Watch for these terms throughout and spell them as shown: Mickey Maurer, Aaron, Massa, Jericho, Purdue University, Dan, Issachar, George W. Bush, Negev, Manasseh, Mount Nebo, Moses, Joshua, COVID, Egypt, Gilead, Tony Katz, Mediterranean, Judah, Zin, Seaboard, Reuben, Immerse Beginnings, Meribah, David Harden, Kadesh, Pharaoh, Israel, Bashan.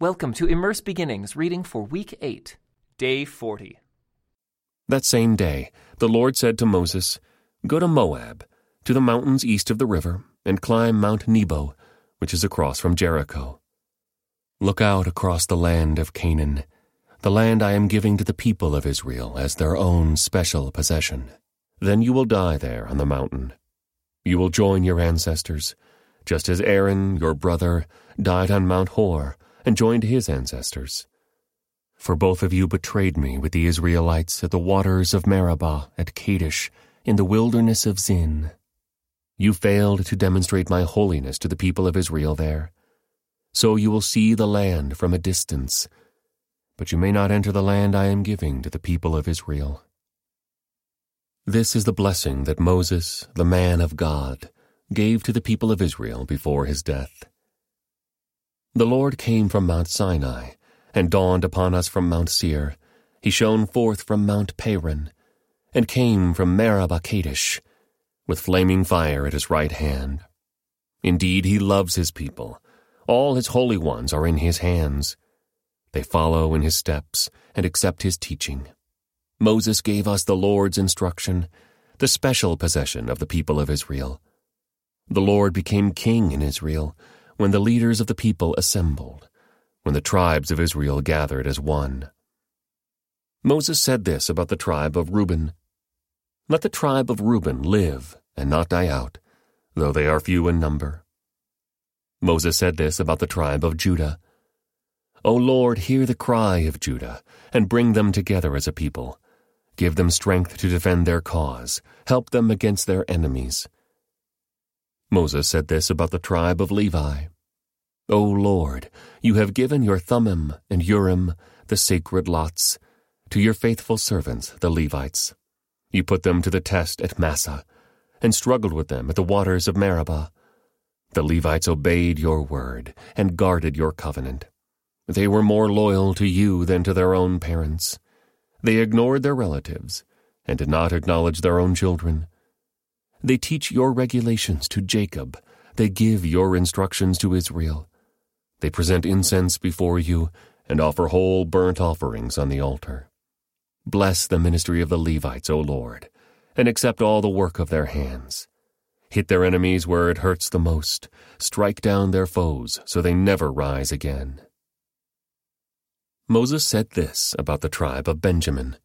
Welcome to Immerse Beginnings, reading for Week 8, Day 40. That same day, the Lord said to Moses, "Go to Moab, to the mountains east of the river, and climb Mount Nebo, which is across from Jericho. Look out across the land of Canaan, the land I am giving to the people of Israel as their own special possession. Then you will die there on the mountain. You will join your ancestors, just as Aaron, your brother, died on Mount Hor and joined his ancestors. For both of you betrayed me with the Israelites at the waters of Meribah at Kadesh in the wilderness of Zin. You failed to demonstrate my holiness to the people of Israel there. So you will see the land from a distance, but you may not enter the land I am giving to the people of Israel." This is the blessing that Moses, the man of God, gave to the people of Israel before his death. "The Lord came from Mount Sinai and dawned upon us from Mount Seir. He shone forth from Mount Paran and came from Meribah Kadesh with flaming fire at his right hand. Indeed, he loves his people. All his holy ones are in his hands. They follow in his steps and accept his teaching. Moses gave us the Lord's instruction, the special possession of the people of Israel. The Lord became king in Israel when the leaders of the people assembled, when the tribes of Israel gathered as one." Moses said this about the tribe of Reuben: "Let the tribe of Reuben live and not die out, though they are few in number." Moses said this about the tribe of Judah: "O Lord, hear the cry of Judah and bring them together as a people. Give them strength to defend their cause. Help them against their enemies." Moses said this about the tribe of Levi: "O Lord, you have given your Thummim and Urim, the sacred lots, to your faithful servants, the Levites. You put them to the test at Massa and struggled with them at the waters of Meribah. The Levites obeyed your word and guarded your covenant. They were more loyal to you than to their own parents. They ignored their relatives and did not acknowledge their own children. They teach your regulations to Jacob. They give your instructions to Israel. They present incense before you and offer whole burnt offerings on the altar. Bless the ministry of the Levites, O Lord, and accept all the work of their hands. Hit their enemies where it hurts the most. Strike down their foes so they never rise again." Moses said this about the tribe of Benjamin: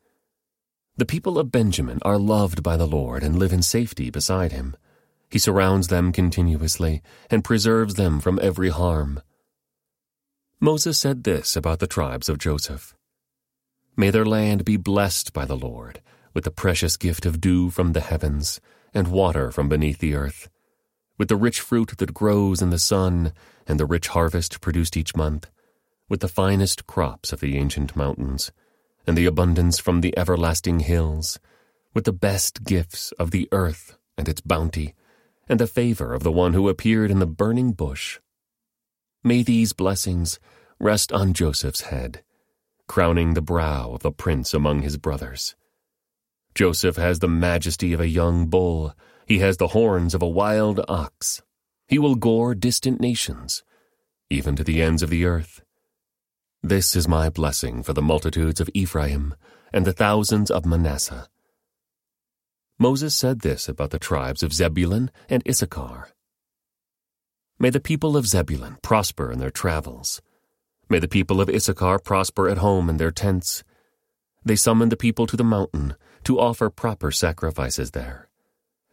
"The people of Benjamin are loved by the Lord and live in safety beside him. He surrounds them continuously and preserves them from every harm." Moses said this about the tribes of Joseph: "May their land be blessed by the Lord with the precious gift of dew from the heavens and water from beneath the earth, with the rich fruit that grows in the sun and the rich harvest produced each month, with the finest crops of the ancient mountains, and the abundance from the everlasting hills, with the best gifts of the earth and its bounty, and the favor of the one who appeared in the burning bush. May these blessings rest on Joseph's head, crowning the brow of the prince among his brothers. Joseph has the majesty of a young bull. He has the horns of a wild ox. He will gore distant nations, even to the ends of the earth. This is my blessing for the multitudes of Ephraim and the thousands of Manasseh." Moses said this about the tribes of Zebulun and Issachar: "May the people of Zebulun prosper in their travels. May the people of Issachar prosper at home in their tents. They summon the people to the mountain to offer proper sacrifices there.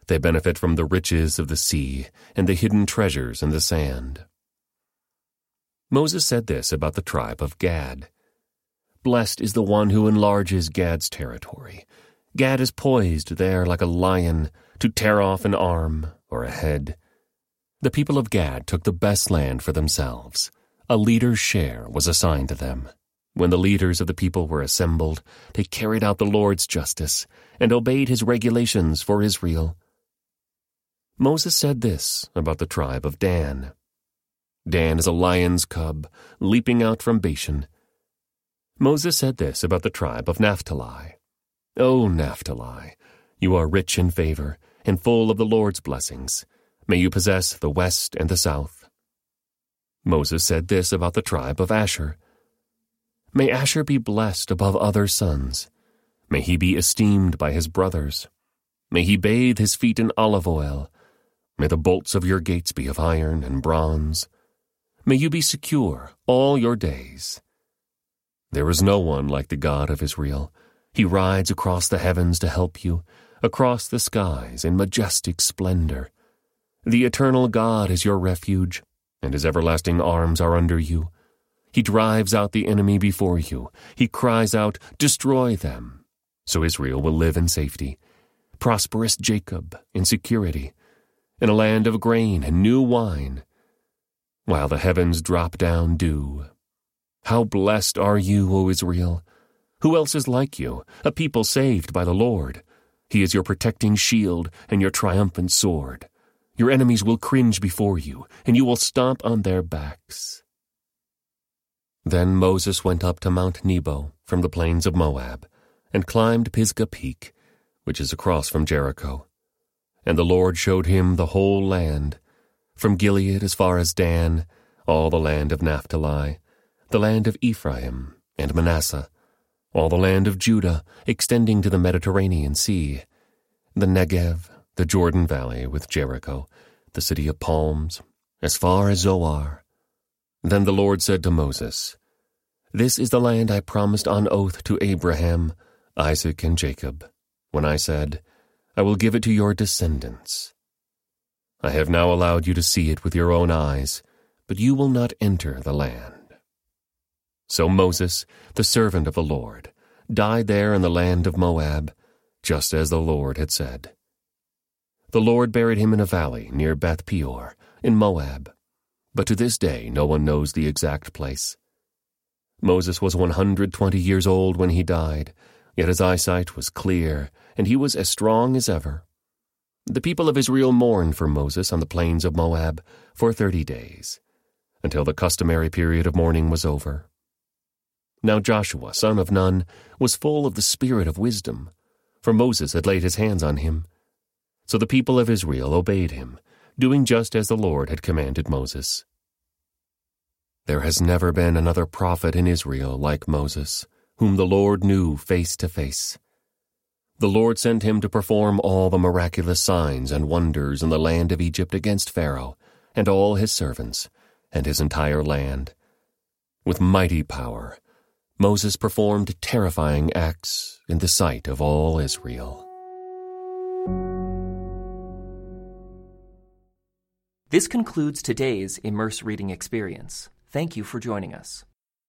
They benefit from the riches of the sea and the hidden treasures in the sand." Moses said this about the tribe of Gad: "Blessed is the one who enlarges Gad's territory. Gad is poised there like a lion to tear off an arm or a head." The people of Gad took the best land for themselves. A leader's share was assigned to them. When the leaders of the people were assembled, they carried out the Lord's justice and obeyed his regulations for Israel. Moses said this about the tribe of Dan: "Dan is a lion's cub, leaping out from Bashan." Moses said this about the tribe of Naphtali: "O Naphtali, you are rich in favor and full of the Lord's blessings. May you possess the west and the south." Moses said this about the tribe of Asher. May Asher be blessed above other sons. May he be esteemed by his brothers. May he bathe his feet in olive oil. May the bolts of your gates be of iron and bronze. May you be secure all your days. There is no one like the God of Israel. He rides across the heavens to help you, across the skies in majestic splendor. The eternal God is your refuge, and his everlasting arms are under you. He drives out the enemy before you. He cries out, "Destroy them!" So Israel will live in safety, prosperous Jacob in security, in a land of grain and new wine, while the heavens drop down dew. How blessed are you, O Israel! Who else is like you, a people saved by the Lord? He is your protecting shield and your triumphant sword. Your enemies will cringe before you, and you will stomp on their backs. Then Moses went up to Mount Nebo from the plains of Moab, and climbed Pisgah Peak, which is across from Jericho. And the Lord showed him the whole land, from Gilead as far as Dan, all the land of Naphtali, the land of Ephraim and Manasseh, all the land of Judah extending to the Mediterranean Sea, the Negev, the Jordan Valley with Jericho, the city of palms, as far as Zoar. Then the Lord said to Moses, "This is the land I promised on oath to Abraham, Isaac, and Jacob, when I said, 'I will give it to your descendants.' I have now allowed you to see it with your own eyes, but you will not enter the land." So Moses, the servant of the Lord, died there in the land of Moab, just as the Lord had said. The Lord buried him in a valley near Beth Peor, in Moab, but to this day no one knows the exact place. Moses was 120 years old when he died, yet his eyesight was clear, and he was as strong as ever. The people of Israel mourned for Moses on the plains of Moab for 30 days, until the customary period of mourning was over. Now Joshua, son of Nun, was full of the spirit of wisdom, for Moses had laid his hands on him. So the people of Israel obeyed him, doing just as the Lord had commanded Moses. There has never been another prophet in Israel like Moses, whom the Lord knew face to face. The Lord sent him to perform all the miraculous signs and wonders in the land of Egypt against Pharaoh and all his servants and his entire land. With mighty power, Moses performed terrifying acts in the sight of all Israel. This concludes today's Immerse Reading Experience. Thank you for joining us.